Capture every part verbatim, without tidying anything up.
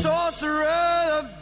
sorcerer of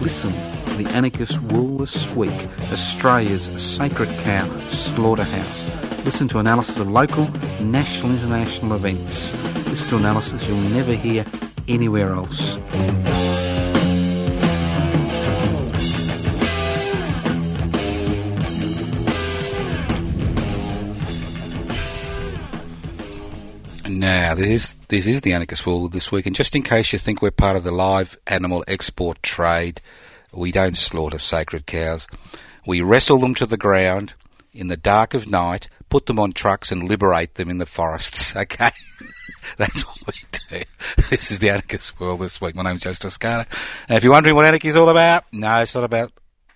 Listen to the Anarchist World this week, Australia's sacred cow, slaughterhouse. Listen to analysis of local, national, international events. Listen to analysis you'll never hear anywhere else. Now, this, this is the Anarchist World this week, and just in case you think we're part of the live animal export trade, we don't slaughter sacred cows. We wrestle them to the ground in the dark of night, put them on trucks and liberate them in the forests, okay? That's what we do. This is the Anarchist World this week. My name's Joseph Scarram. And if you're wondering what anarchy is all about, no, it's not about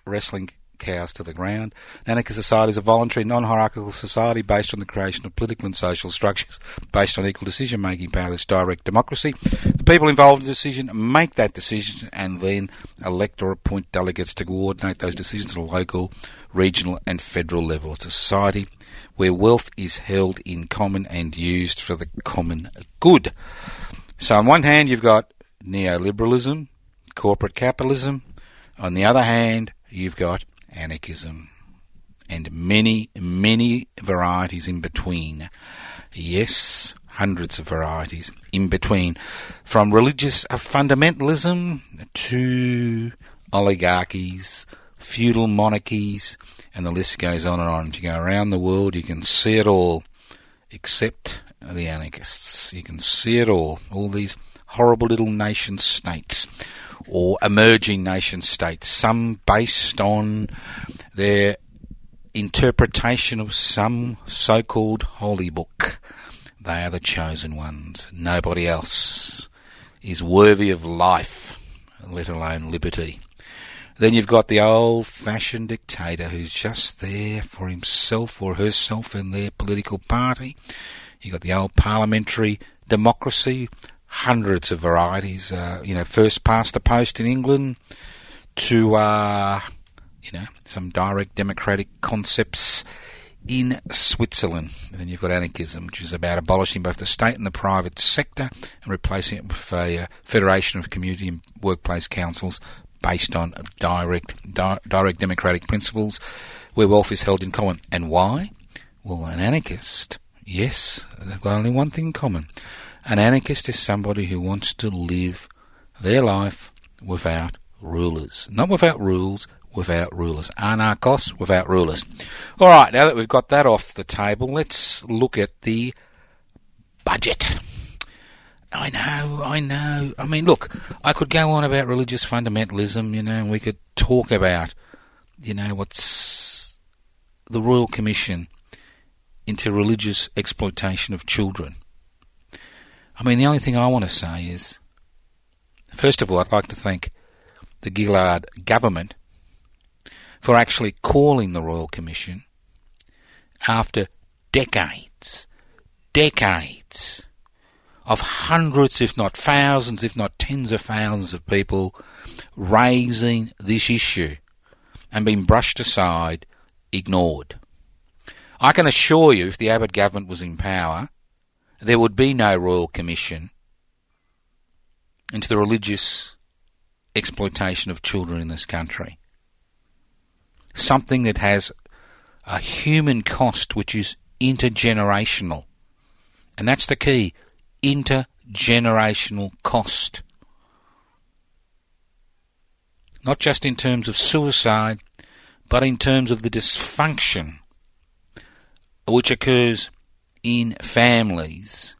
wrestling cows to the ground. Anarchist society is a voluntary, non-hierarchical society based on the creation of political and social structures based on equal decision-making power. That's direct democracy. The people involved in the decision make that decision and then elect or appoint delegates to coordinate those decisions at a local, regional and federal level. It's a society where wealth is held in common and used for the common good. So on one hand, you've got neoliberalism, corporate capitalism. On the other hand, you've got anarchism, and many, many varieties in between. Yes, hundreds of varieties in between, from religious fundamentalism to oligarchies, feudal monarchies, and the list goes on and on. If you go around the world, you can see it all, except the anarchists. You can see it all, all these horrible little nation states, or emerging nation states, some based on their interpretation of some so-called holy book. They are the chosen ones. Nobody else is worthy of life, let alone liberty. Then you've got the old-fashioned dictator who's just there for himself or herself and their political party. You've got the old parliamentary democracy, hundreds of varieties, uh, you know, first past the post in England to, uh, you know, some direct democratic concepts in Switzerland. And then you've got anarchism, which is about abolishing both the state and the private sector and replacing it with a uh, federation of community and workplace councils based on direct, di- direct democratic principles where wealth is held in common. And why? Well, an anarchist, yes, they've got only one thing in common. An anarchist is somebody who wants to live their life without rulers. Not without rules, without rulers. Anarchos, without rulers. All right, now that we've got that off the table, let's look at the budget. I know, I know. I mean, look, I could go on about religious fundamentalism, you know, and we could talk about, you know, what's the Royal Commission into religious exploitation of children. I mean, the only thing I want to say is, first of all, I'd like to thank the Gillard government for actually calling the Royal Commission after decades, decades of hundreds, if not thousands, if not tens of thousands of people raising this issue and being brushed aside, ignored. I can assure you, if the Abbott government was in power, there would be no Royal Commission into the religious exploitation of children in this country. Something that has a human cost which is intergenerational. And that's the key, intergenerational cost. Not just in terms of suicide, but in terms of the dysfunction which occurs in families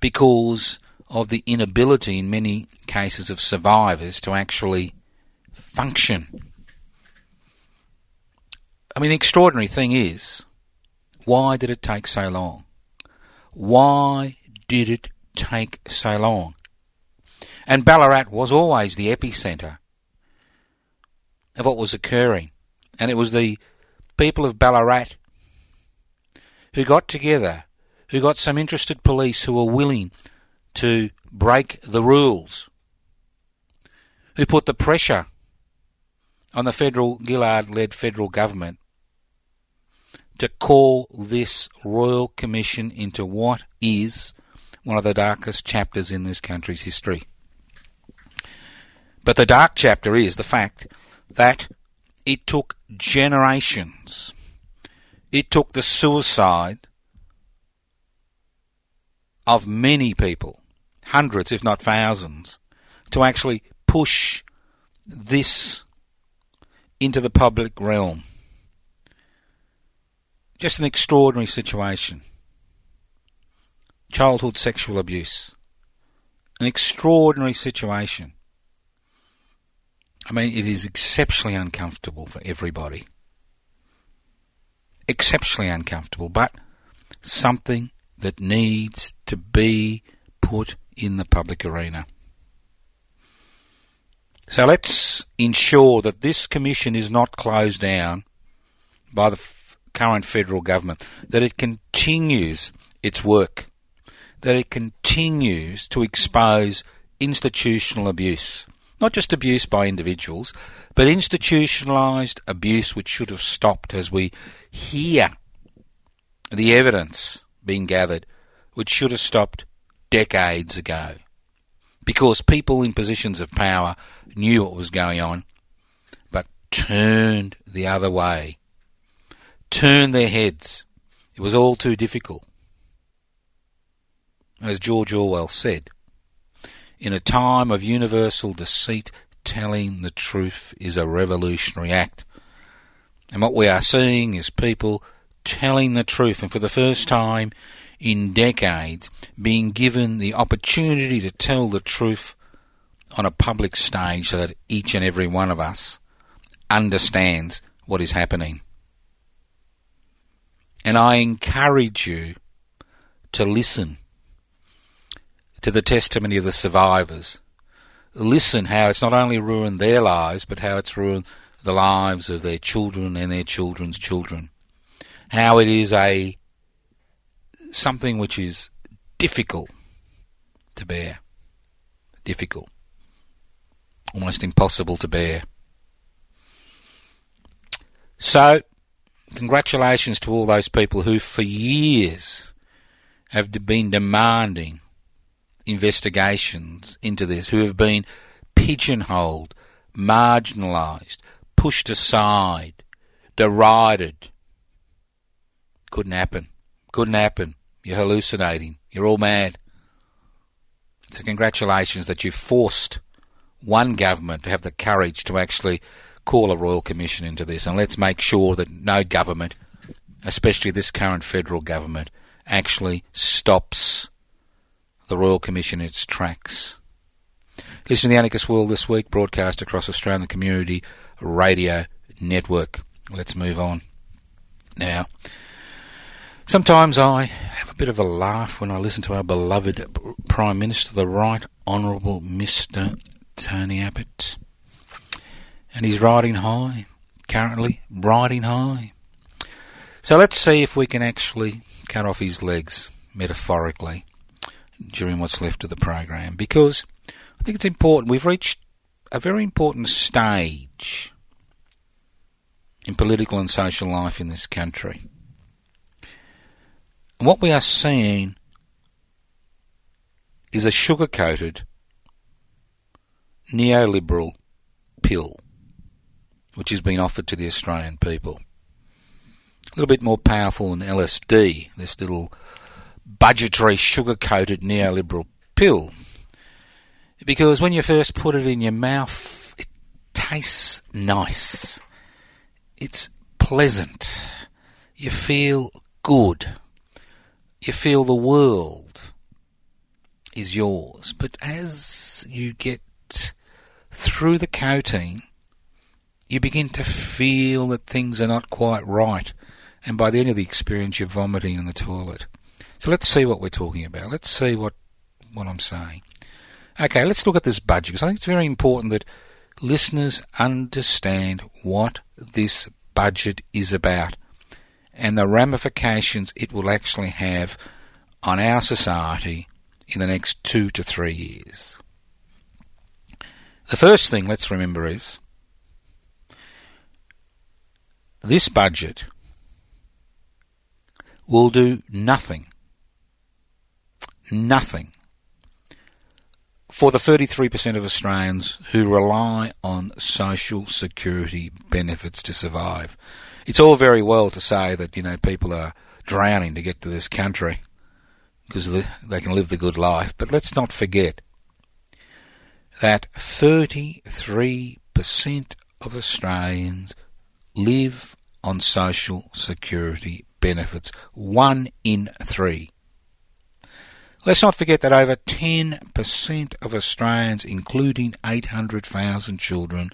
because of the inability in many cases of survivors to actually function. I mean, the extraordinary thing is, why did it take so long? Why did it take so long? And Ballarat was always the epicentre of what was occurring. And it was the people of Ballarat who got together, who got some interested police who were willing to break the rules, who put the pressure on the federal Gillard-led federal government to call this Royal Commission into what is one of the darkest chapters in this country's history. But the dark chapter is the fact that it took generations. It took the suicide of many people, hundreds if not thousands, to actually push this into the public realm. Just an extraordinary situation. Childhood sexual abuse. An extraordinary situation. I mean, it is exceptionally uncomfortable for everybody. Exceptionally uncomfortable, but something that needs to be put in the public arena. So let's ensure that this commission is not closed down by the f- current federal government, that it continues its work, that it continues to expose institutional abuse, not just abuse by individuals, but institutionalised abuse which should have stopped as we hear the evidence being gathered, which should have stopped decades ago. Because people in positions of power knew what was going on, but turned the other way, turned their heads. It was all too difficult. And as George Orwell said, in a time of universal deceit, telling the truth is a revolutionary act. And what we are seeing is people telling the truth, and for the first time in decades, being given the opportunity to tell the truth on a public stage so that each and every one of us understands what is happening. And I encourage you to listen to the testimony of the survivors. Listen how it's not only ruined their lives, but how it's ruined the lives of their children and their children's children. How it is a something which is difficult to bear. Difficult. Almost impossible to bear. So, congratulations to all those people who for years have been demanding investigations into this, who have been pigeonholed, marginalised, pushed aside, derided. Couldn't happen. Couldn't happen. You're hallucinating. You're all mad. So congratulations that you forced one government to have the courage to actually call a Royal Commission into this. And let's make sure that no government, especially this current federal government, actually stops the Royal Commission in its tracks. Listen to the Anarchist World this week, broadcast across Australian Community Radio Network. Let's move on now. Sometimes I have a bit of a laugh when I listen to our beloved Prime Minister, the Right Honourable Mister Tony Abbott. And he's riding high, currently riding high. So let's see if we can actually cut off his legs, metaphorically, during what's left of the program. Because I think it's important. We've reached a very important stage in political and social life in this country. And what we are seeing is a sugar-coated neoliberal pill which has been offered to the Australian people. A little bit more powerful than L S D, this little budgetary sugar-coated neoliberal pill. Because when you first put it in your mouth, it tastes nice. It's pleasant. You feel good. You feel the world is yours. But as you get through the coating, you begin to feel that things are not quite right. And by the end of the experience, you're vomiting in the toilet. So let's see what we're talking about. Let's see what, what I'm saying. Okay, let's look at this budget, because I think it's very important that listeners understand what this budget is about and the ramifications it will actually have on our society in the next two to three years. The first thing let's remember is this budget will do nothing, nothing for the thirty-three percent of Australians who rely on social security benefits to survive. It's all very well to say that, you know, people are drowning to get to this country because they can live the good life, but let's not forget that thirty-three percent of Australians live on social security benefits, one in three. Let's not forget that over ten percent of Australians, including eight hundred thousand children,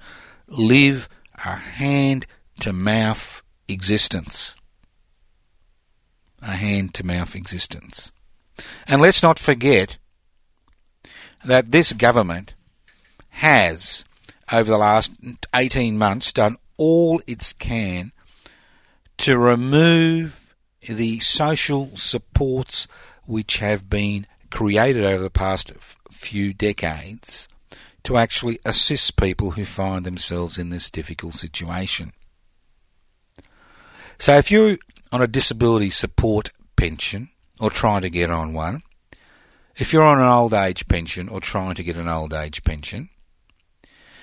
live a hand-to-mouth existence. A hand-to-mouth existence. And let's not forget that this government has, over the last eighteen months, done all it can to remove the social supports which have been created over the past f- few decades to actually assist people who find themselves in this difficult situation. So if you're on a disability support pension or trying to get on one, if you're on an old age pension or trying to get an old age pension,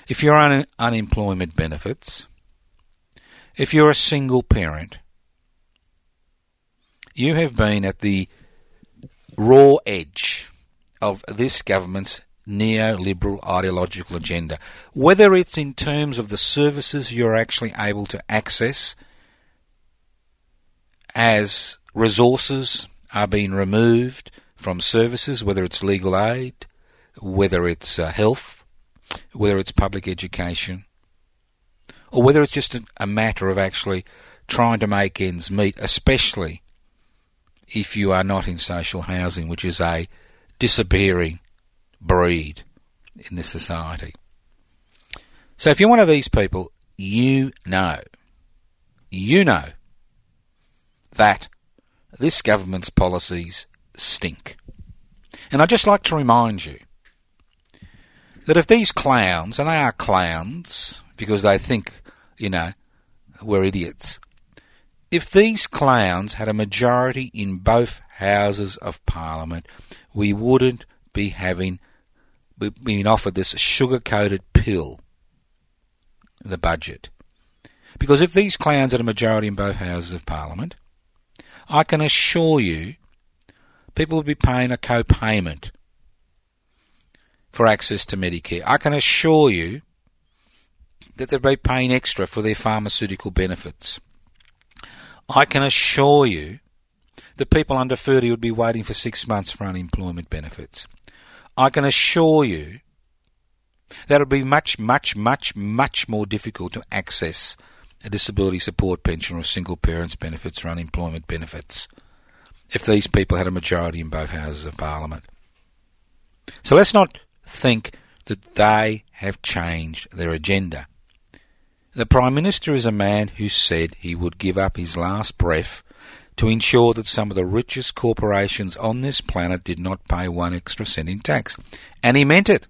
if you're on unemployment benefits, if you're a single parent, you have been at the raw edge of this government's neoliberal ideological agenda, whether it's in terms of the services you're actually able to access as resources are being removed from services, whether it's legal aid, whether it's uh, health, whether it's public education, or whether it's just a, a matter of actually trying to make ends meet, especially if you are not in social housing, which is a disappearing breed in this society. So if you're one of these people, you know, you know that this government's policies stink. And I'd just like to remind you that if these clowns, and they are clowns because they think, you know, we're idiots, if these clowns had a majority in both houses of Parliament, we wouldn't be having been offered this sugar-coated pill, the budget. Because if these clowns had a majority in both houses of Parliament, I can assure you people would be paying a co-payment for access to Medicare. I can assure you that they'd be paying extra for their pharmaceutical benefits. I can assure you that people under thirty would be waiting for six months for unemployment benefits. I can assure you that it would be much, much, much, much more difficult to access a disability support pension or single parents' benefits or unemployment benefits if these people had a majority in both houses of Parliament. So let's not think that they have changed their agenda. The Prime Minister is a man who said he would give up his last breath to ensure that some of the richest corporations on this planet did not pay one extra cent in tax. And he meant it.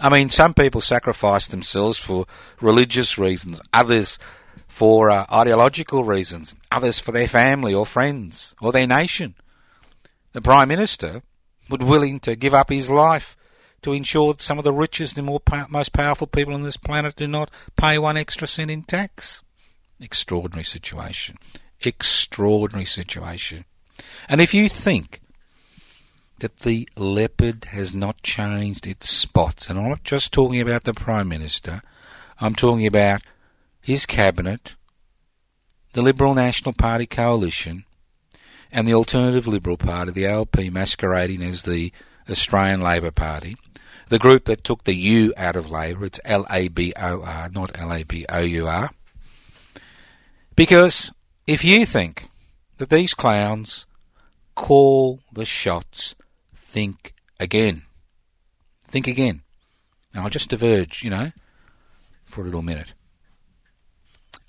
I mean, some people sacrifice themselves for religious reasons, others for uh, ideological reasons, others for their family or friends or their nation. The Prime Minister was willing to give up his life to ensure that some of the richest and more pa- most powerful people on this planet do not pay one extra cent in tax. Extraordinary situation. Extraordinary situation. And if you think that the leopard has not changed its spots, and I'm not just talking about the Prime Minister, I'm talking about his cabinet, the Liberal National Party coalition, and the Alternative Liberal Party, the A L P, masquerading as the Australian Labor Party, the group that took the U out of Labor, it's L A B O R, not L A B O U R, because if you think that these clowns call the shots, think again. Think again. Now, I'll just diverge, you know, for a little minute.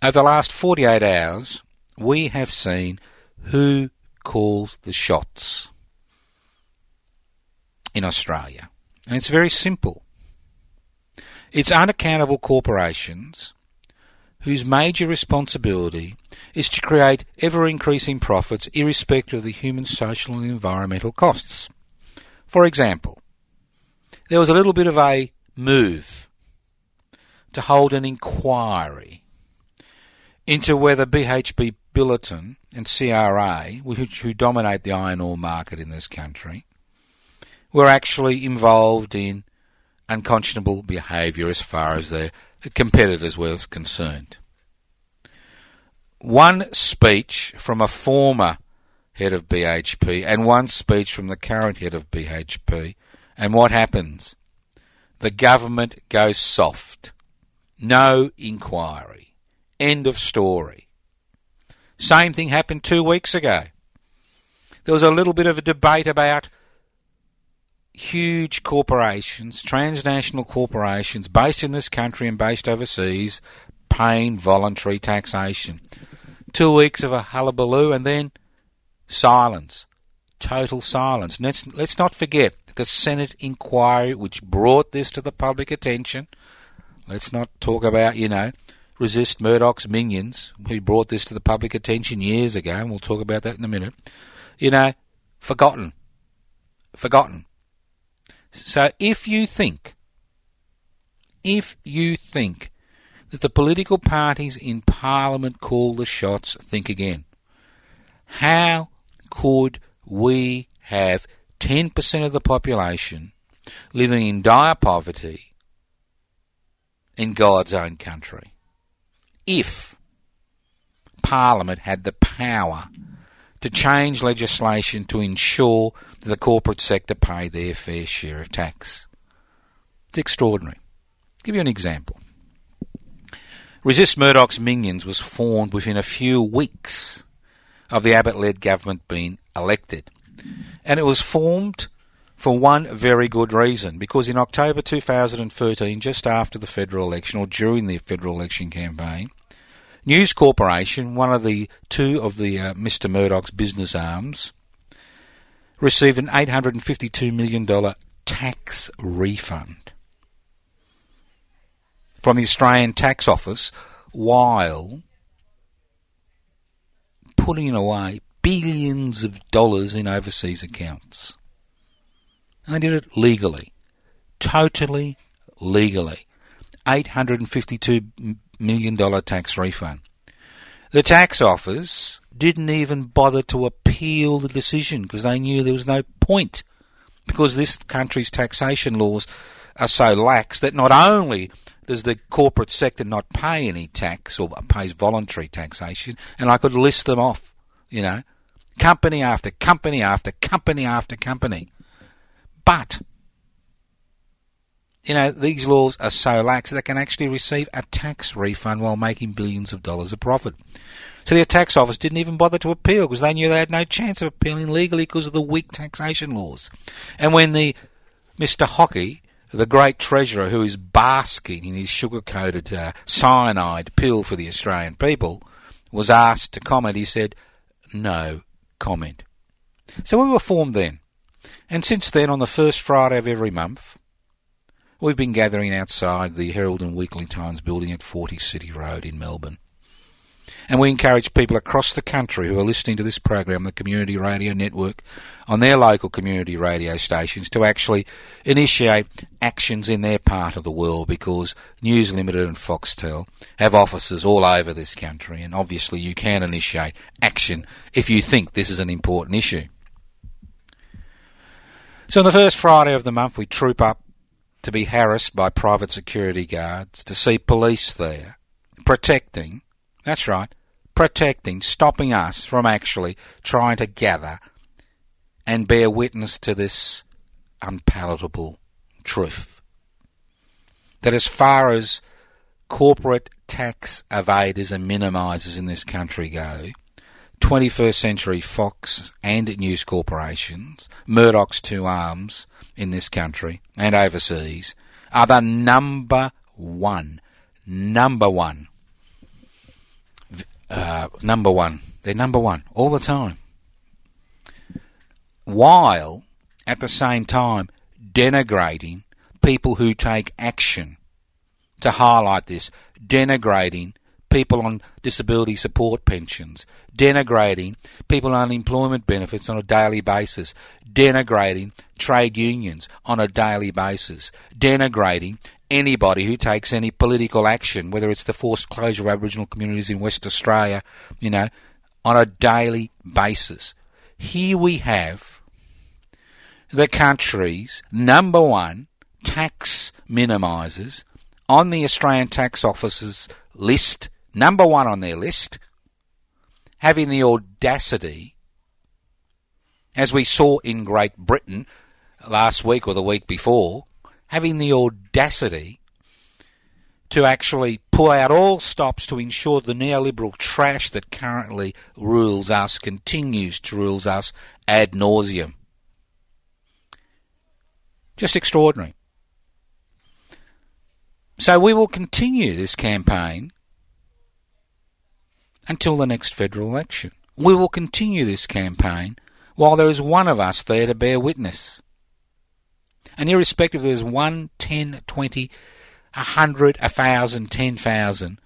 Over the last forty-eight hours, we have seen who calls the shots in Australia. And it's very simple. It's unaccountable corporations whose major responsibility is to create ever-increasing profits irrespective of the human, social and environmental costs. For example, there was a little bit of a move to hold an inquiry into whether B H P Billiton and C R A, which who dominate the iron ore market in this country, were actually involved in unconscionable behaviour as far as their competitors were concerned. One speech from a former head of B H P and one speech from the current head of B H P, and what happens? The government goes soft. No inquiry. End of story. Same thing happened two weeks ago. There was a little bit of a debate about huge corporations, transnational corporations based in this country and based overseas, paying voluntary taxation. Two weeks of a hullabaloo and then silence. Total silence. Let's, let's not forget the Senate inquiry which brought this to the public attention. Let's not talk about, you know, Resist Murdoch's Minions, who brought this to the public attention years ago, and we'll talk about that in a minute. You know, forgotten. Forgotten. So if you think, if you think that the political parties in Parliament call the shots, think again. How could we have ten percent of the population living in dire poverty in God's own country if Parliament had the power to change legislation to ensure that the corporate sector pay their fair share of tax? It's extraordinary. I'll give you an example. Resist Murdoch's Minions was formed within a few weeks of the Abbott-led government being elected. And it was formed for one very good reason, because in October two thousand thirteen, just after the federal election or during the federal election campaign, News Corporation, one of the two of the uh, Mister Murdoch's business arms, received an eight hundred fifty-two million dollars tax refund from the Australian Tax Office while putting away billions of dollars in overseas accounts. And they did it legally. Totally legally. eight hundred fifty-two million dollars tax refund. The tax office didn't even bother to appeal the decision because they knew there was no point, because this country's taxation laws are so lax that not only does the corporate sector not pay any tax or pays voluntary taxation, and I could list them off, you know, company after company after company after company. But, you know, these laws are so lax that they can actually receive a tax refund while making billions of dollars of profit. So the tax office didn't even bother to appeal because they knew they had no chance of appealing legally because of the weak taxation laws. And when the Mister Hockey, the great treasurer who is basking in his sugar-coated uh, cyanide pill for the Australian people, was asked to comment, he said, no comment. So we were formed then. And since then, on the first Friday of every month, we've been gathering outside the Herald and Weekly Times building at forty City Road in Melbourne. And we encourage people across the country who are listening to this program, the Community Radio Network, on their local community radio stations to actually initiate actions in their part of the world, because News Limited and Foxtel have offices all over this country, and obviously you can initiate action if you think this is an important issue. So on the first Friday of the month, we troop up to be harassed by private security guards, to see police there, protecting, that's right, protecting, stopping us from actually trying to gather and bear witness to this unpalatable truth. That as far as corporate tax evaders and minimisers in this country go, twenty-first Century Fox and News Corporations, Murdoch's two arms in this country and overseas, are the number one, number one, uh, number one. They're number one all the time. While, at the same time, denigrating people who take action to highlight this, denigrating people on disability support pensions, denigrating people on unemployment benefits on a daily basis, denigrating trade unions on a daily basis, denigrating anybody who takes any political action, whether it's the forced closure of Aboriginal communities in West Australia, you know, on a daily basis. Here we have the country's number one tax minimisers on the Australian Tax Office's list, number one on their list, having the audacity, as we saw in Great Britain last week or the week before, having the audacity to actually pull out all stops to ensure the neoliberal trash that currently rules us continues to rule us ad nauseum. Just extraordinary. So we will continue this campaign until the next federal election. We will continue this campaign while there is one of us there to bear witness. And irrespective if there's one, ten, twenty, a hundred, a thousand, ten thousand,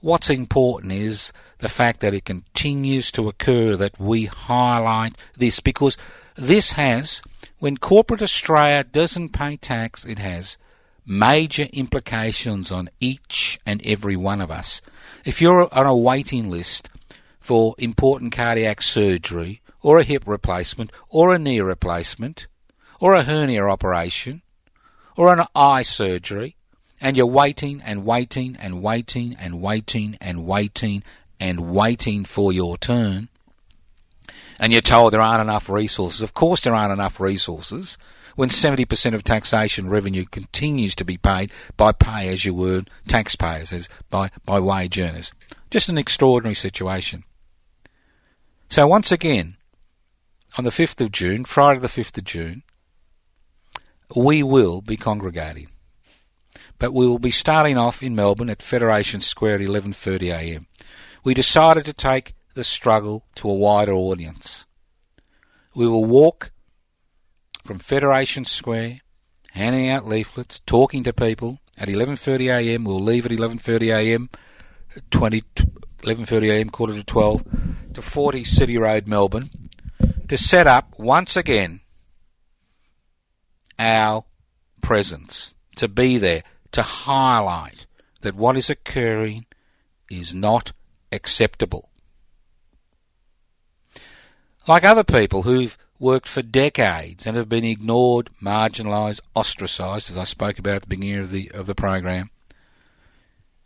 what's important is the fact that it continues to occur, that we highlight this, because this has, when corporate Australia doesn't pay tax, it has major implications on each and every one of us. If you're on a waiting list for important cardiac surgery or a hip replacement or a knee replacement or a hernia operation or an eye surgery, and you're waiting and waiting and waiting and waiting and waiting and waiting for your turn, and you're told there aren't enough resources. Of course there aren't enough resources when seventy percent of taxation revenue continues to be paid by pay-as-you-earn taxpayers, as by, by wage earners. Just an extraordinary situation. So once again, on the fifth of June, Friday the fifth of June, we will be congregating. But we will be starting off in Melbourne at Federation Square at eleven thirty a m. We decided to take the struggle to a wider audience. We will walk from Federation Square, handing out leaflets, talking to people at eleven thirty a m. We'll leave at eleven thirty a m, eleven thirty a m, quarter to twelve, to forty City Road, Melbourne, to set up, once again, our presence, to be there, to highlight that what is occurring is not acceptable. Like other people who've worked for decades and have been ignored, marginalised, ostracised, as I spoke about at the beginning of the of the program.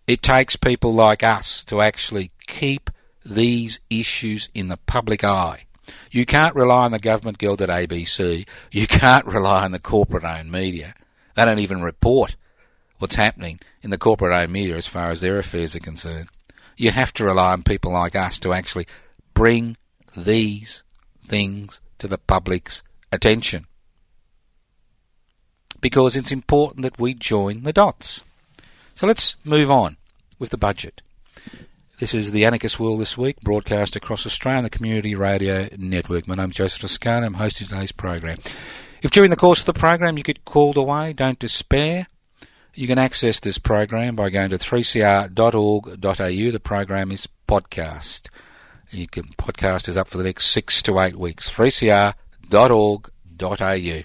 It takes people like us to actually keep these issues in the public eye. You can't rely on the government guild at A B C. You can't rely on the corporate-owned media. They don't even report what's happening in the corporate-owned media as far as their affairs are concerned. You have to rely on people like us to actually bring these things to the public's attention, because it's important that we join the dots. So let's move on with the budget. This is the Anarchist World This Week, broadcast across Australia on the Community Radio Network. My name's Joseph Ascari. I'm hosting today's program. If during the course of the program you get called away, don't despair. You can access this program by going to three c r dot org dot a u. The program is podcast. You can podcast is up for the next six to eight weeks. three c r dot org dot a u.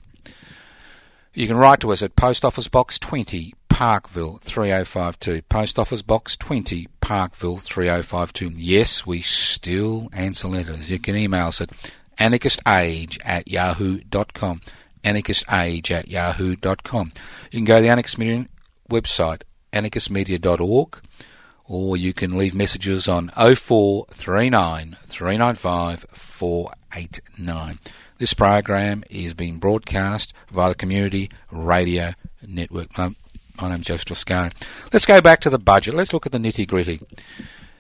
You can write to us at Post Office Box twenty, Parkville three oh five two. Post Office Box twenty, Parkville three oh five two. Yes, we still answer letters. You can email us at anarchistage at yahoo dot com. anarchistage at yahoo dot com. You can go to the Anarchist Media website, anarchist media dot org. or you can leave messages on oh four three nine, three nine five, four eight nine. This program is being broadcast via the Community Radio Network. My, my name's Joseph Toscano. Let's go back to the budget. Let's look at the nitty-gritty.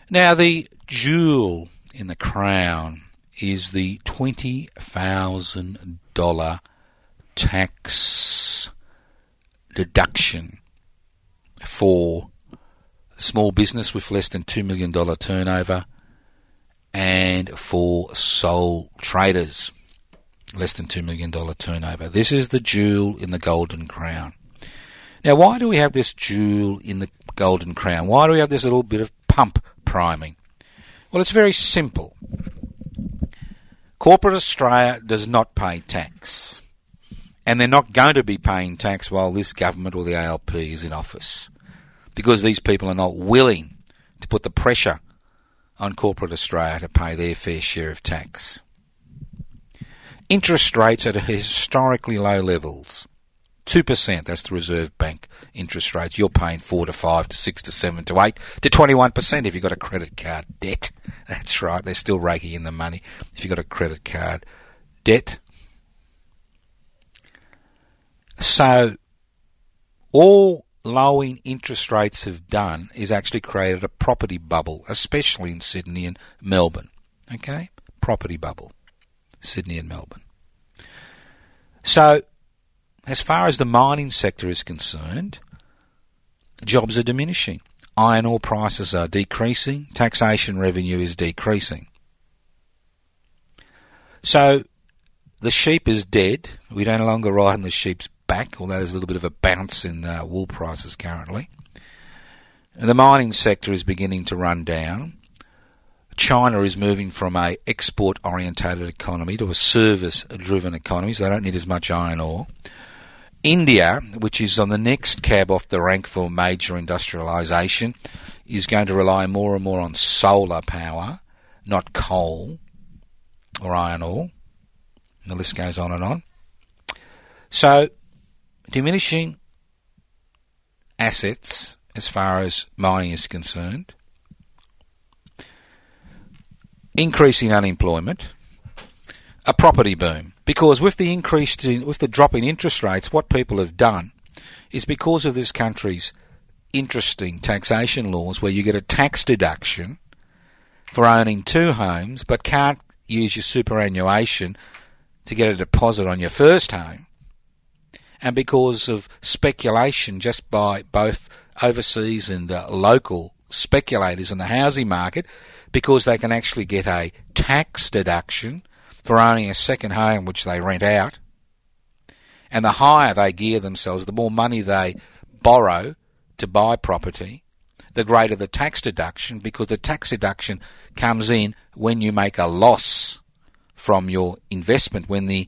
Now, the jewel in the crown is the twenty thousand dollars tax deduction for small business with less than two million dollars turnover and for sole traders, less than two million dollars turnover. This is the jewel in the golden crown. Now, why do we have this jewel in the golden crown? Why do we have this little bit of pump priming? Well, it's very simple. Corporate Australia does not pay tax, and they're not going to be paying tax while this government or the A L P is in office, because these people are not willing to put the pressure on corporate Australia to pay their fair share of tax. Interest rates are at historically low levels. two percent, that's the Reserve Bank interest rates. You're paying four to five to six to seven to eight to twenty-one percent if you've got a credit card debt. That's right, they're still raking in the money if you've got a credit card debt. So, all lowering interest rates have done is actually created a property bubble, especially in Sydney and Melbourne. Okay? Property bubble. Sydney and Melbourne. So, as far as the mining sector is concerned, jobs are diminishing. Iron ore prices are decreasing. Taxation revenue is decreasing. So, the sheep is dead. We no longer ride on the sheep's back, although there's a little bit of a bounce in uh, wool prices currently. And the mining sector is beginning to run down. China is moving from a export-orientated economy to a service-driven economy, so they don't need as much iron ore. India, which is on the next cab off the rank for major industrialisation, is going to rely more and more on solar power, not coal or iron ore. And the list goes on and on. So, diminishing assets as far as mining is concerned, increasing unemployment, a property boom. Because with the increase in, with the drop in interest rates, what people have done is, because of this country's interesting taxation laws where you get a tax deduction for owning two homes but can't use your superannuation to get a deposit on your first home, and because of speculation just by both overseas and uh, local speculators in the housing market, because they can actually get a tax deduction for owning a second home which they rent out. And the higher they gear themselves, the more money they borrow to buy property, the greater the tax deduction, because the tax deduction comes in when you make a loss from your investment, when the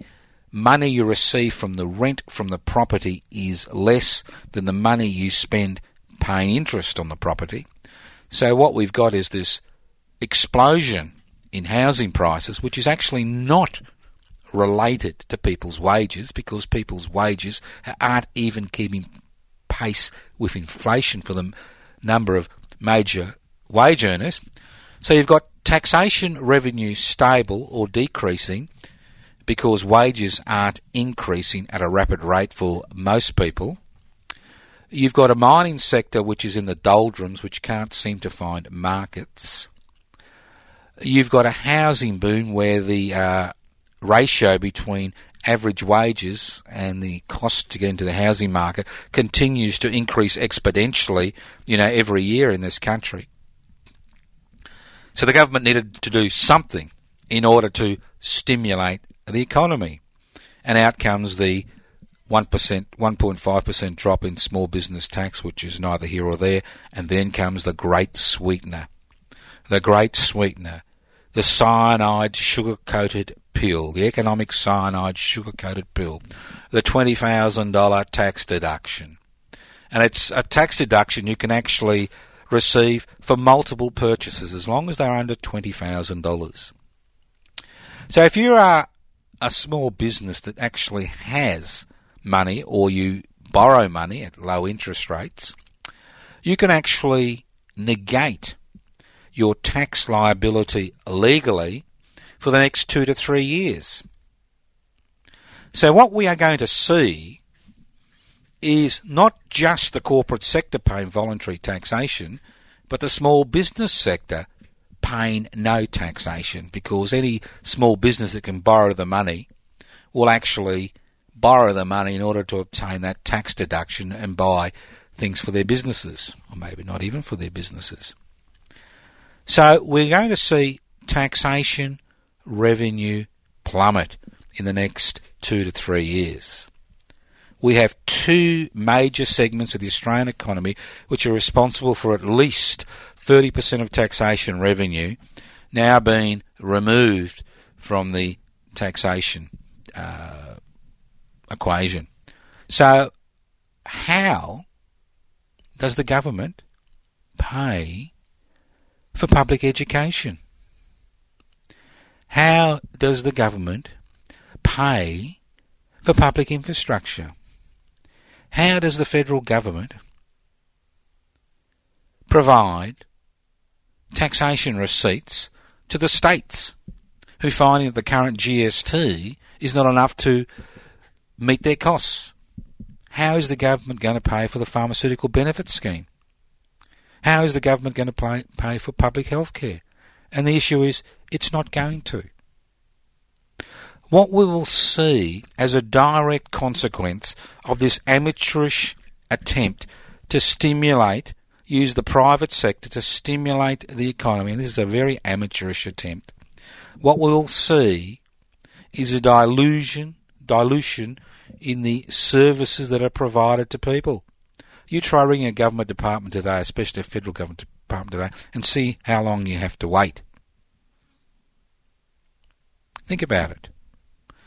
money you receive from the rent from the property is less than the money you spend paying interest on the property. So what we've got is this explosion in housing prices, which is actually not related to people's wages, because people's wages aren't even keeping pace with inflation for the number of major wage earners. So you've got taxation revenue stable or decreasing, because wages aren't increasing at a rapid rate for most people. You've got a mining sector which is in the doldrums, which can't seem to find markets. You've got a housing boom where the uh, ratio between average wages and the cost to get into the housing market continues to increase exponentially, you know, every year in this country. So the government needed to do something in order to stimulate the economy, and out comes the one percent, one point five percent drop in small business tax, which is neither here or there, and then comes the great sweetener, the great sweetener, the cyanide sugar-coated pill, the economic cyanide sugar-coated pill, the twenty thousand dollars tax deduction. And it's a tax deduction you can actually receive for multiple purchases, as long as they're under twenty thousand dollars. So if you are a small business that actually has money, or you borrow money at low interest rates, you can actually negate your tax liability legally for the next two to three years. So what we are going to see is not just the corporate sector paying voluntary taxation, but the small business sector paying no taxation, because any small business that can borrow the money will actually borrow the money in order to obtain that tax deduction and buy things for their businesses, or maybe not even for their businesses. So we're going to see taxation revenue plummet in the next two to three years. We have two major segments of the Australian economy which are responsible for at least thirty percent of taxation revenue now being removed from the taxation uh, equation. So how does the government pay for public education? How does the government pay for public infrastructure? How does the federal government provide taxation receipts to the states who find that the current G S T is not enough to meet their costs? How is the government going to pay for the pharmaceutical benefits scheme? How is the government going to pay, pay for public health care? And the issue is, it's not going to. What we will see as a direct consequence of this amateurish attempt to stimulate, use the private sector to stimulate the economy, and this is a very amateurish attempt, what we will see is a dilution, dilution in the services that are provided to people. You try ringing a government department today, especially a federal government department today, and see how long you have to wait. Think about it.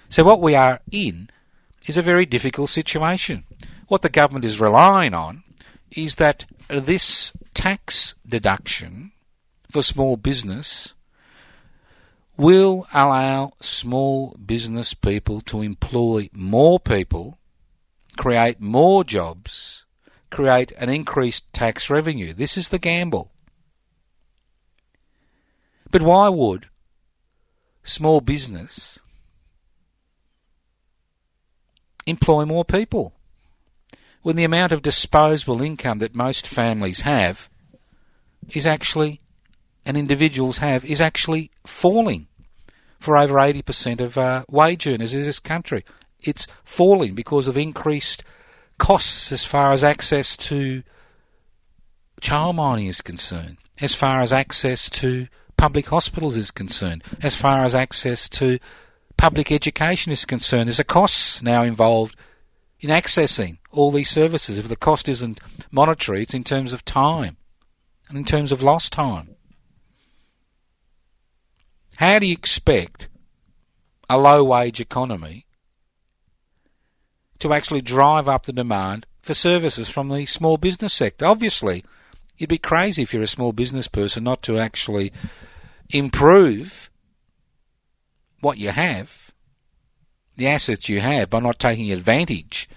So what we are in is a very difficult situation. What the government is relying on is that this tax deduction for small business will allow small business people to employ more people, create more jobs, create an increased tax revenue. This is the gamble. But why would small business employ more people when the amount of disposable income that most families have is actually, and individuals have, is actually falling for over eighty percent of uh, wage earners in this country? It's falling because of increased costs as far as access to child mining is concerned, as far as access to public hospitals is concerned, as far as access to public education is concerned. There's a cost now involved in accessing all these services. If the cost isn't monetary, it's in terms of time and in terms of lost time. How do you expect a low-wage economy to actually drive up the demand for services from the small business sector? Obviously, you'd be crazy if you're a small business person not to actually improve what you have, the assets you have, by not taking advantage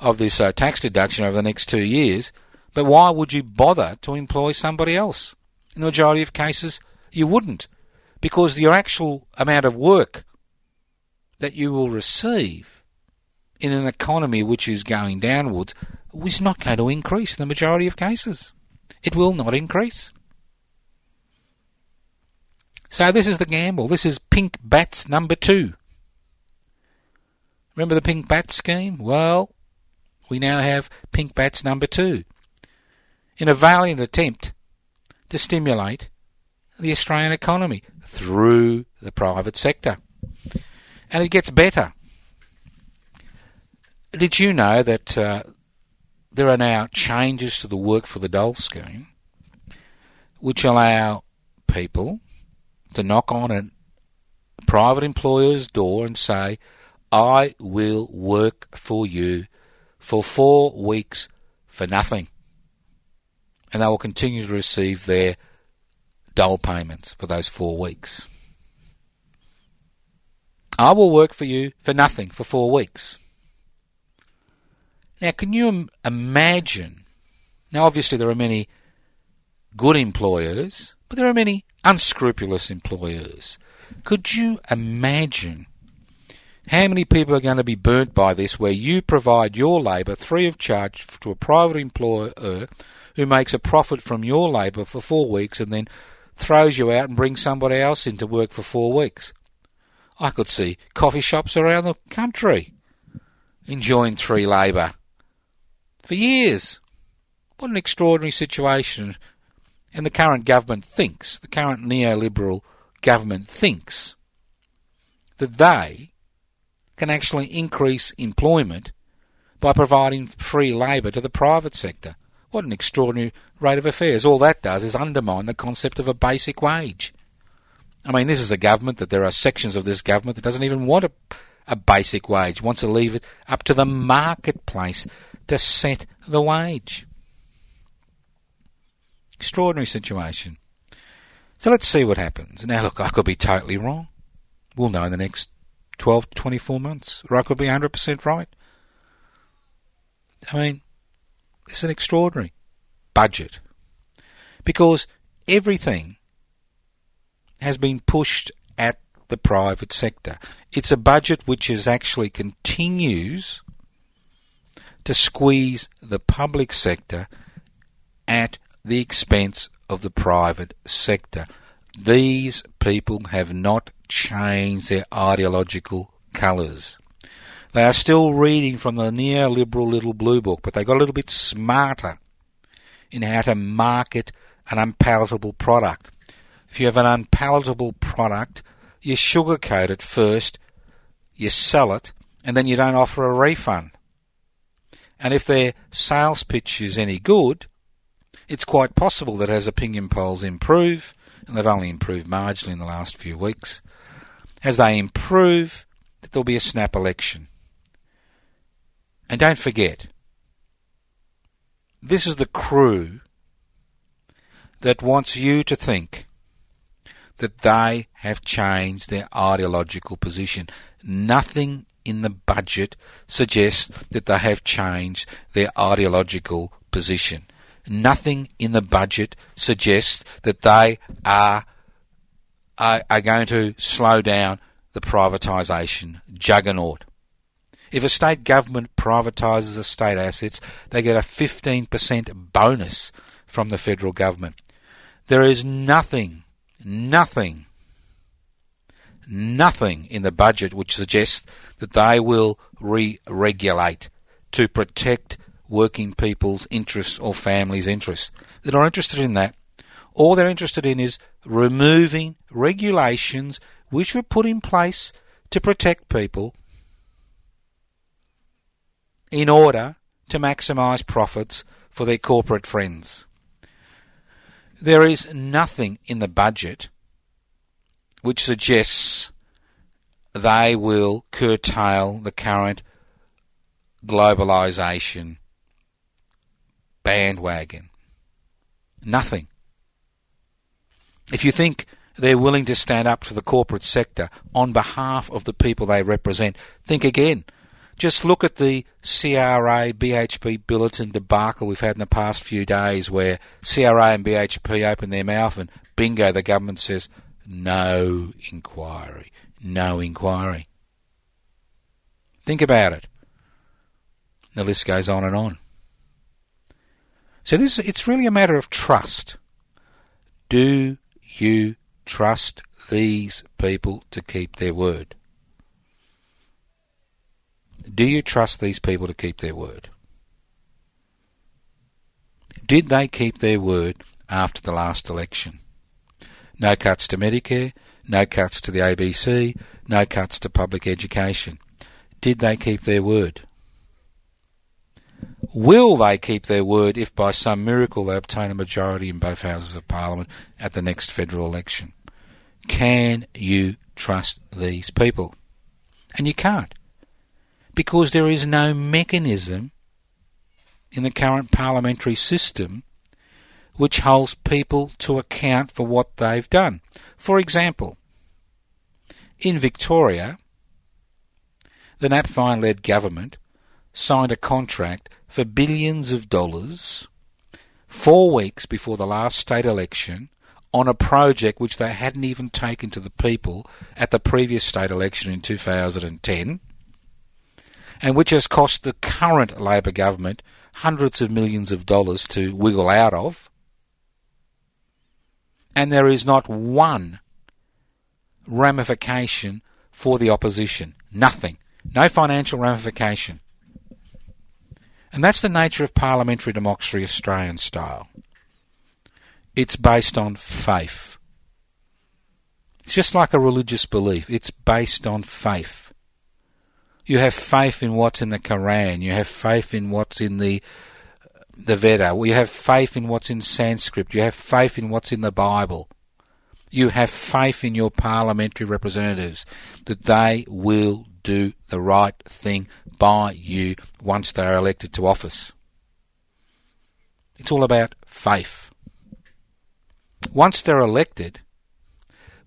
of this uh, tax deduction over the next two years. But why would you bother to employ somebody else? In the majority of cases, you wouldn't, because your actual amount of work that you will receive in an economy which is going downwards is not going to increase in the majority of cases. It will not increase. So this is the gamble. This is Pink Bats number two. Remember the Pink Bats scheme? Well, we now have Pink Bats number two, in a valiant attempt to stimulate the Australian economy through the private sector. And it gets better. Did you know that uh, there are now changes to the Work for the Dole scheme which allow people to knock on a private employer's door and say, I will work for you for four weeks for nothing. And they will continue to receive their dole payments for those four weeks. I will work for you for nothing for four weeks. Now, can you imagine? Now, obviously, there are many good employers, but there are many unscrupulous employers. Could you imagine how many people are going to be burnt by this, where you provide your labour free of charge to a private employer who makes a profit from your labour for four weeks and then throws you out and brings somebody else in to work for four weeks? I could see coffee shops around the country enjoying free labour for years. What an extraordinary situation. And the current government thinks, the current neoliberal government thinks, that they can actually increase employment by providing free labour to the private sector. What an extraordinary rate of affairs. All that does is undermine the concept of a basic wage. I mean, this is a government that there are sections of this government that doesn't even want a, a basic wage, wants to leave it up to the marketplace to set the wage. Extraordinary situation. So let's see what happens. Now, look, I could be totally wrong. We'll know in the next twelve to twenty-four months. Or I could be one hundred percent right. I mean, it's an extraordinary budget. Because everything has been pushed at the private sector. It's a budget which is actually continues to squeeze the public sector at the expense of the private sector. These people have not changed their ideological colours. They are still reading from the neoliberal little blue book, but they got a little bit smarter in how to market an unpalatable product. If you have an unpalatable product, you sugarcoat it first, you sell it, and then you don't offer a refund. And if their sales pitch is any good, it's quite possible that as opinion polls improve, and they've only improved marginally in the last few weeks, as they improve, that there'll be a snap election. And don't forget, this is the crew that wants you to think that they have changed their ideological position. Nothing in the budget suggests that they have changed their ideological position. Nothing in the budget suggests that they are, are are going to slow down the privatisation juggernaut. If a state government privatises estate assets, they get a fifteen percent bonus from the federal government. There is nothing, nothing, nothing in the budget which suggests that they will re-regulate to protect working people's interests or families' interests. They're not interested in that. All they're interested in is removing regulations which were put in place to protect people in order to maximise profits for their corporate friends. There is nothing in the budget which suggests they will curtail the current globalisation bandwagon. Nothing. If you think they're willing to stand up for the corporate sector on behalf of the people they represent, think again. Just look at the C R A, B H P Billiton debacle we've had in the past few days, where C R A and B H P open their mouth and bingo, the government says, no inquiry, no inquiry. Think about it. The list goes on and on. So this, it's really a matter of trust. Do you trust these people to keep their word? Do you trust these people to keep their word? Did they keep their word after the last election? No cuts to Medicare, no cuts to the A B C, no cuts to public education. Did they keep their word? Will they keep their word if by some miracle they obtain a majority in both houses of parliament at the next federal election? Can you trust these people? And you can't, because there is no mechanism in the current parliamentary system which holds people to account for what they've done. For example, in Victoria, the Napthine-led government signed a contract for billions of dollars four weeks before the last state election on a project which they hadn't even taken to the people at the previous state election in two thousand ten, and which has cost the current Labor government hundreds of millions of dollars to wiggle out of. And there is not one ramification for the opposition. Nothing. No financial ramification. And that's the nature of parliamentary democracy, Australian style. It's based on faith. It's just like a religious belief. It's based on faith. You have faith in what's in the Quran. You have faith in what's in the the Veda. You have faith in what's in Sanskrit. You have faith in what's in the Bible. You have faith in your parliamentary representatives that they will do the right thing by you once they are elected to office. It's all about faith. Once they're elected,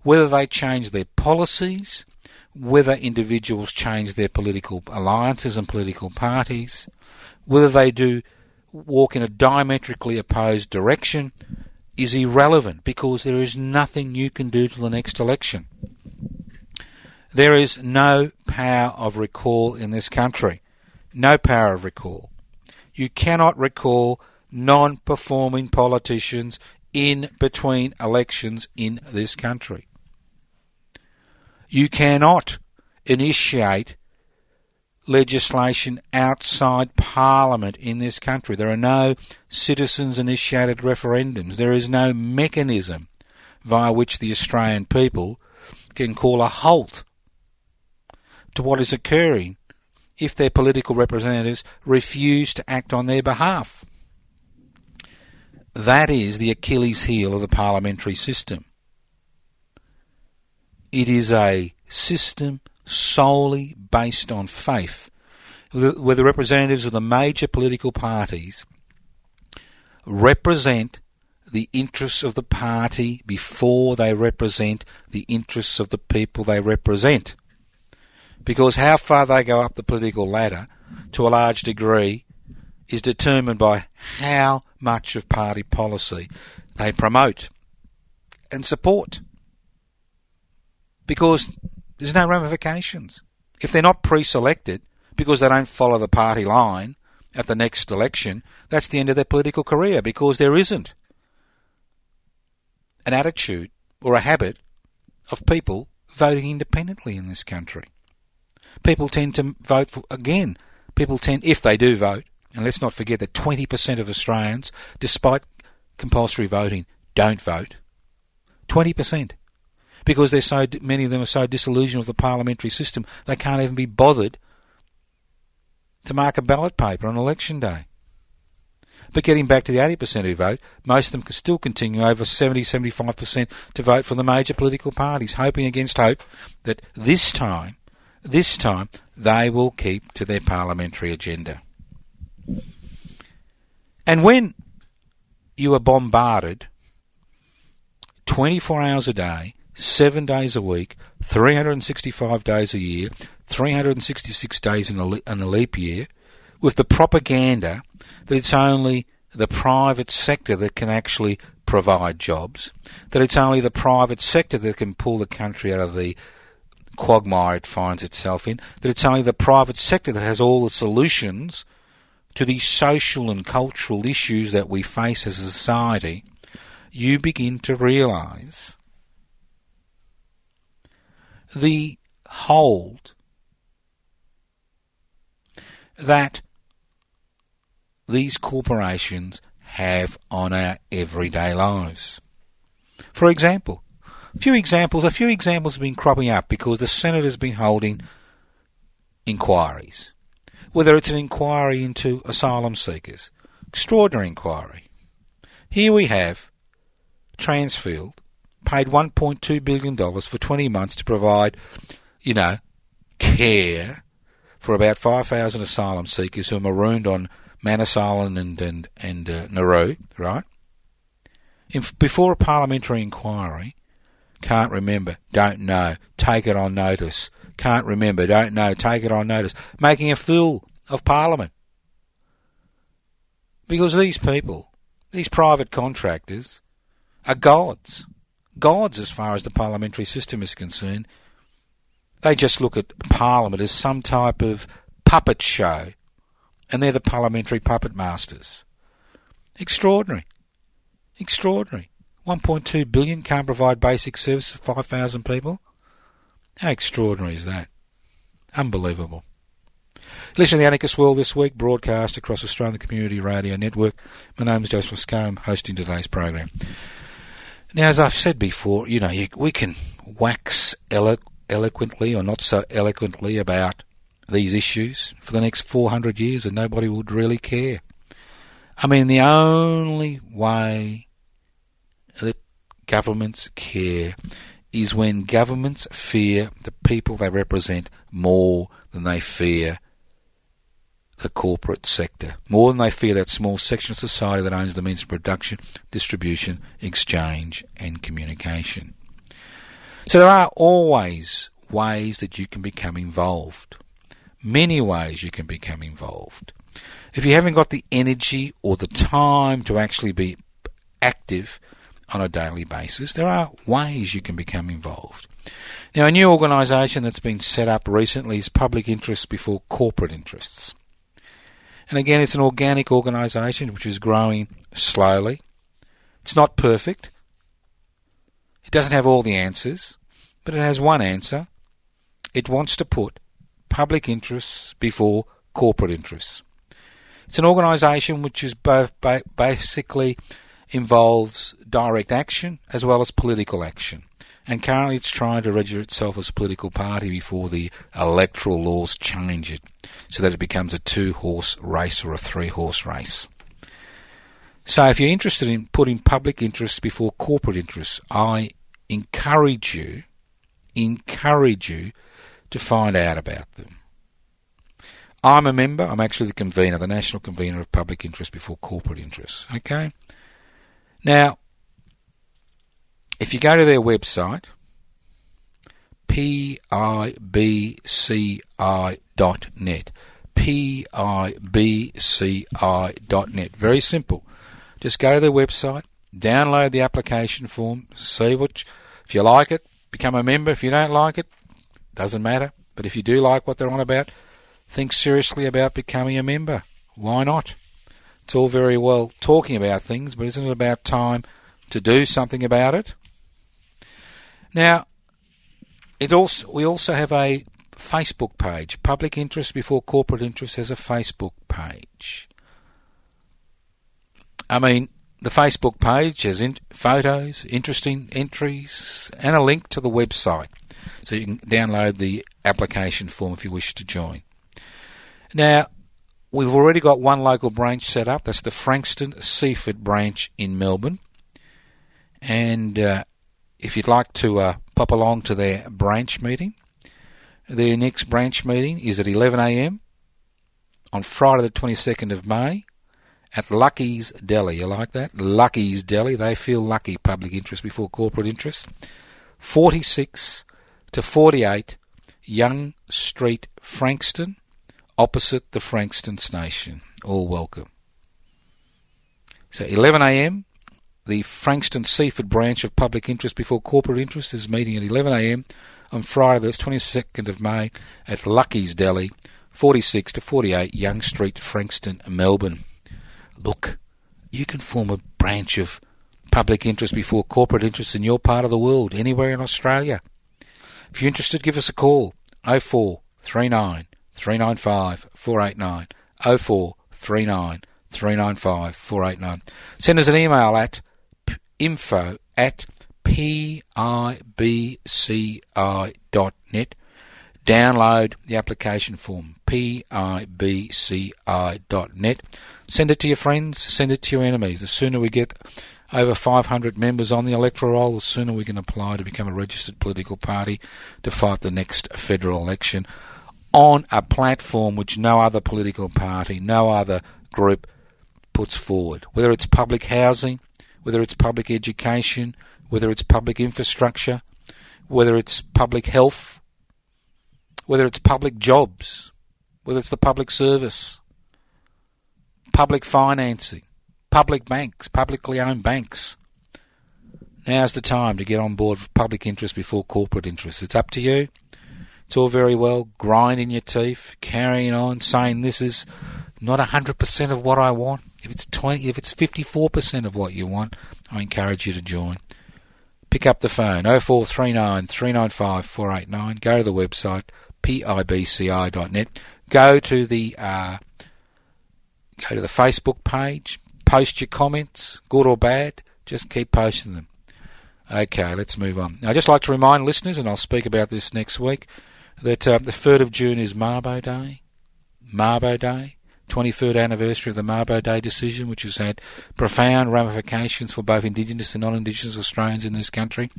whether they change their policies, whether individuals change their political alliances and political parties, whether they do walk in a diametrically opposed direction, is irrelevant, because there is nothing you can do till the next election. There is no power of recall in this country. No power of recall. You cannot recall non-performing politicians in between elections in this country. You cannot initiate legislation outside Parliament in this country. There are no citizens-initiated referendums. There is no mechanism via which the Australian people can call a halt to what is occurring if their political representatives refuse to act on their behalf. That is the Achilles heel of the parliamentary system. It is a system solely based on faith, where the representatives of the major political parties represent the interests of the party before they represent the interests of the people they represent. Because how far they go up the political ladder, to a large degree, is determined by how much of party policy they promote and support, because there's no ramifications. If they're not pre-selected because they don't follow the party line at the next election, that's the end of their political career, because there isn't an attitude or a habit of people voting independently in this country. People tend to vote for, again, people tend, if they do vote, and let's not forget that twenty percent of Australians, despite compulsory voting, don't vote. twenty percent. Because there's so many of them are so disillusioned with the parliamentary system, they can't even be bothered to mark a ballot paper on election day. But getting back to the eighty percent who vote, most of them can still continue over seventy to seventy-five percent to vote for the major political parties, hoping against hope that this time, this time, they will keep to their parliamentary agenda. And when you are bombarded twenty-four hours a day, seven days a week, three hundred sixty-five days a year, three hundred sixty-six days in a, in a leap year, with the propaganda that it's only the private sector that can actually provide jobs, that it's only the private sector that can pull the country out of the quagmire it finds itself in, that it's only the private sector that has all the solutions to the social and cultural issues that we face as a society, you begin to realise the hold that these corporations have on our everyday lives. For example, a few examples, a few examples have been cropping up because the Senate has been holding inquiries. Whether it's an inquiry into asylum seekers. Extraordinary inquiry. Here we have Transfield paid one point two billion dollars for twenty months to provide, you know, care for about five thousand asylum seekers who are marooned on Manus Island and, and, and uh, Nauru, right? If, before a parliamentary inquiry, can't remember, don't know, take it on notice. Can't remember, don't know, take it on notice. Making a fool of Parliament. Because these people, These private contractors are gods. Gods as far as the parliamentary system is concerned. They just look at Parliament as some type of puppet show, and they're the parliamentary puppet masters. Extraordinary. Extraordinary. one point two billion can't provide basic service for five thousand people. How extraordinary is that? Unbelievable. Listen to the Anarchist World this week, broadcast across Australian Community Radio Network. My name is Joseph Scarram, hosting today's program. Now, as I've said before, you know, you, we can wax elo- eloquently or not so eloquently about these issues for the next four hundred years and nobody would really care. I mean, the only way that governments care is when governments fear the people they represent more than they fear the corporate sector, more than they fear that small section of society that owns the means of production, distribution, exchange and communication. So there are always ways that you can become involved, many ways you can become involved. If you haven't got the energy or the time to actually be active on a daily basis, there are ways you can become involved. Now, a new organisation that's been set up recently is Public Interests Before Corporate Interests. And again, it's an organic organisation which is growing slowly. It's not perfect. It doesn't have all the answers, but it has one answer. It wants to put public interests before corporate interests. It's an organisation which is both ba- basically involves direct action as well as political action. And currently it's trying to register itself as a political party before the electoral laws change it so that it becomes a two-horse race or a three-horse race. So if you're interested in putting public interests before corporate interests, I encourage you, encourage you to find out about them. I'm a member. I'm actually the convener, the national convener of Public Interest Before Corporate Interests. Okay? Now, if you go to their website, P I B C I dot net, P I B C I dot net, very simple. Just go to their website, download the application form, see what, you, if you like it, become a member. If you don't like it, doesn't matter. But if you do like what they're on about, think seriously about becoming a member. Why not? It's all very well talking about things, but isn't it about time to do something about it? Now, it also we also have a Facebook page. Public Interest Before Corporate Interest has a Facebook page. I mean, the Facebook page has in- photos, interesting entries, and a link to the website. So you can download the application form if you wish to join. Now, we've already got one local branch set up. That's the Frankston Seaford branch in Melbourne. And uh, if you'd like to uh, pop along to their branch meeting, their next branch meeting is at eleven a.m. on Friday the twenty-second of May at Lucky's Deli. You like that? Lucky's Deli. They feel lucky, Public Interest Before Corporate Interest. forty-six to forty-eight Young Street, Frankston, opposite the Frankston Station. All welcome. So eleven a.m. the Frankston Seaford branch of Public Interest Before Corporate Interest is meeting at eleven a.m. on Friday the twenty-second of May at Lucky's Deli, forty-six to forty-eight Young Street, Frankston, Melbourne. Look, you can form a branch of Public Interest Before Corporate Interest in your part of the world, anywhere in Australia. If you're interested, give us a call, oh four three nine, three nine five, four eight nine, oh four three nine, three nine five, four eight nine. Send us an email at info at pibci dot net. Download the application form, pibci dot net. Send it to your friends, send it to your enemies. The sooner we get over five hundred members on the electoral roll, the sooner we can apply to become a registered political party to fight the next federal election on a platform which no other political party, no other group puts forward. Whether it's public housing, whether it's public education, whether it's public infrastructure, whether it's public health, whether it's public jobs, whether it's the public service, public financing, public banks, publicly owned banks. Now's the time to get on board for public interest before corporate interest. It's up to you. It's all very well grinding your teeth, carrying on, saying this is not one hundred percent of what I want. If it's twenty, if it's fifty-four percent of what you want, I encourage you to join. Pick up the phone, oh four three nine, three nine five, four eight nine. Go to the website, pibci dot net. Go to the uh, go to the Facebook page. Post your comments, good or bad. Just keep posting them. Okay, let's move on. Now, I'd just like to remind listeners, and I'll speak about this next week, that uh, the third of June is Mabo Day. Mabo Day, twenty-third anniversary of the Mabo Day decision, which has had profound ramifications for both Indigenous and non-Indigenous Australians in this country.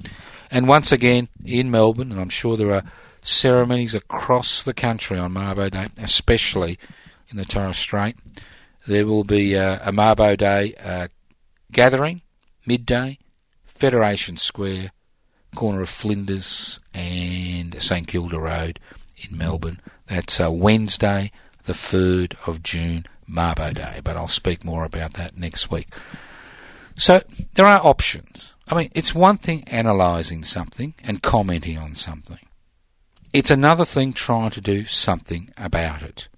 And once again, in Melbourne, and I'm sure there are ceremonies across the country on Mabo Day, especially in the Torres Strait, there will be uh, a Mabo Day uh, gathering, midday, Federation Square, corner of Flinders and St Kilda Road in Melbourne. That's uh, Wednesday, the third of June, Mabo Day, but I'll speak more about that next week. So there are options. I mean, it's one thing analysing something and commenting on something. It's another thing trying to do something about it.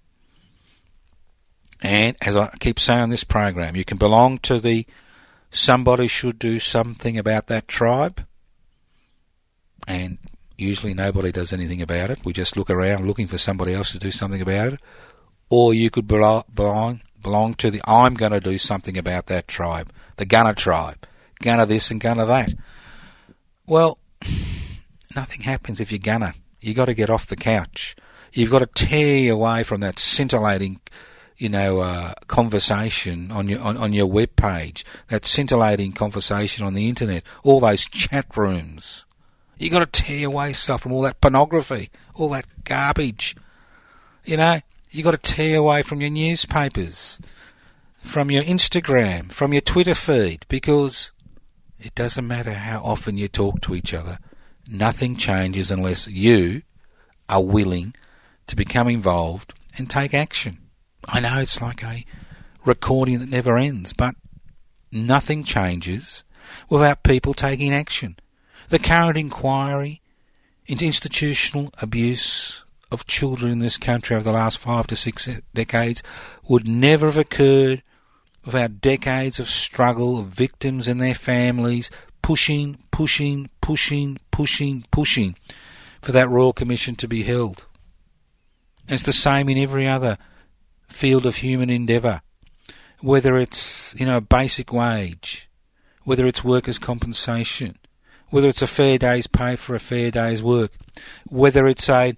And as I keep saying on this program, you can belong to the somebody should do something about that tribe, and usually nobody does anything about it. We just look around looking for somebody else to do something about it. Or you could belong belong to the I'm going to do something about that tribe, the Gunner tribe, Gunner this and Gunner that. Well, nothing happens if you're Gunner. You've got to get off the couch. You've got to tear away from that scintillating You know, uh, conversation on your on, on your web page, that scintillating conversation on the internet, all those chat rooms. You got to tear away yourself from all that pornography, all that garbage. You know, you got to tear away from your newspapers, from your Instagram, from your Twitter feed, because it doesn't matter how often you talk to each other, nothing changes unless you are willing to become involved and take action. I know it's like a recording that never ends, but nothing changes without people taking action. The current inquiry into institutional abuse of children in this country over the last five to six decades would never have occurred without decades of struggle of victims and their families pushing, pushing, pushing, pushing, pushing for that Royal Commission to be held. And it's the same in every other field of human endeavour, whether it's, you know, a basic wage, whether it's workers' compensation, whether it's a fair day's pay for a fair day's work, whether it's an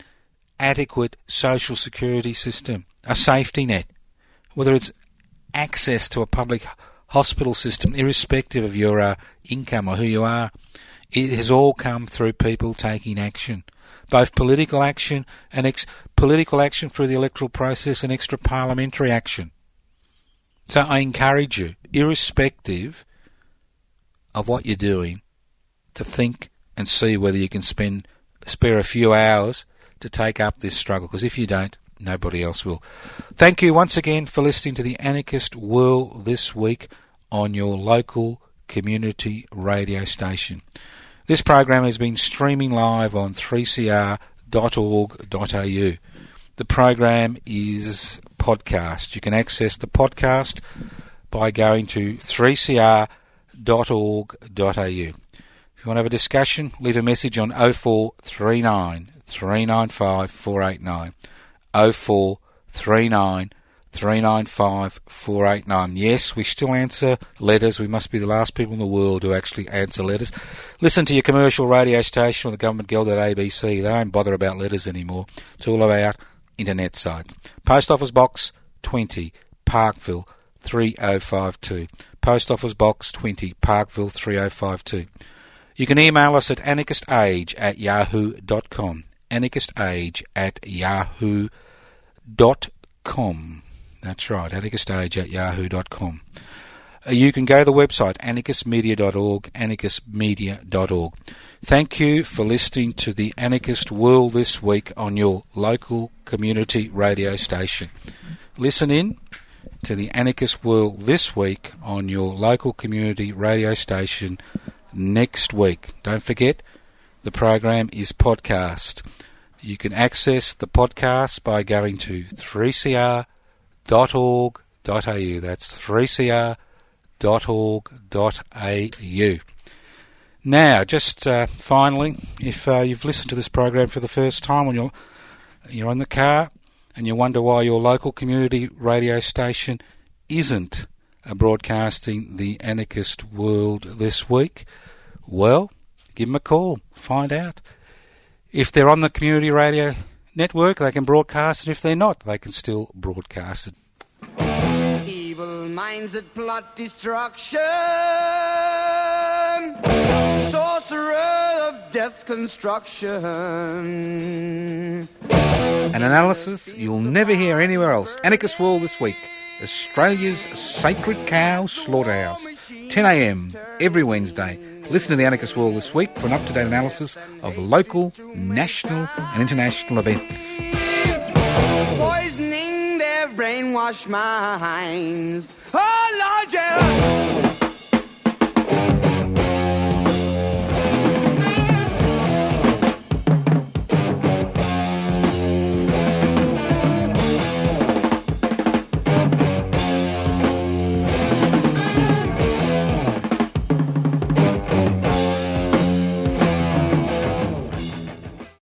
adequate social security system, a safety net, whether it's access to a public hospital system, irrespective of your uh, income or who you are, it has all come through people taking action. Both political action and ex- political action through the electoral process and extra parliamentary action. So I encourage you, irrespective of what you're doing, to think and see whether you can spend spare a few hours to take up this struggle, because if you don't, nobody else will. Thank you once again for listening to the Anarchist World this week on your local community radio station. This program has been streaming live on three c r dot org dot a u. The program is podcast. You can access the podcast by going to three c r dot org dot a u. If you want to have a discussion, leave a message on oh four three nine, three nine five, four eight nine. oh four three nine, three nine five, four eight nine. Yes, we still answer letters. We must be the last people in the world who actually answer letters. Listen to your commercial radio station or the government guild at A B C. They don't bother about letters anymore. It's all about internet sites. Post Office Box twenty, Parkville three oh five two. Post Office Box twenty, Parkville three oh five two. You can email us at anarchistage at yahoo dot com. anarchistage at yahoo dot com. That's right, anarchistage at yahoo dot com. You can go to the website, anarchist media dot org, anarchist media dot org. Thank you for listening to the Anarchist World this week on your local community radio station. Listen in, to the Anarchist World this week on your local community radio station next week. Don't forget, the program is podcast. You can access the podcast by going to three c r dot org dot a u. That's three c r dot org dot a u. Now, just uh, finally, if uh, you've listened to this program for the first time and you're, you're in the car and you wonder why your local community radio station isn't uh, broadcasting the Anarchist World this week, well, give them a call, find out. If they're on the community radio network, they can broadcast it. If they're not, they can still broadcast it. Evil minds that plot destruction, sorcerer of death's construction. An analysis you'll never hear anywhere else. Anarchist World this week, Australia's sacred cow slaughterhouse, ten a m every Wednesday. Listen to the Anarchist World this week for an up-to-date analysis of local, national and international events. Poisoning their brainwashed minds. Oh, Lord, yeah.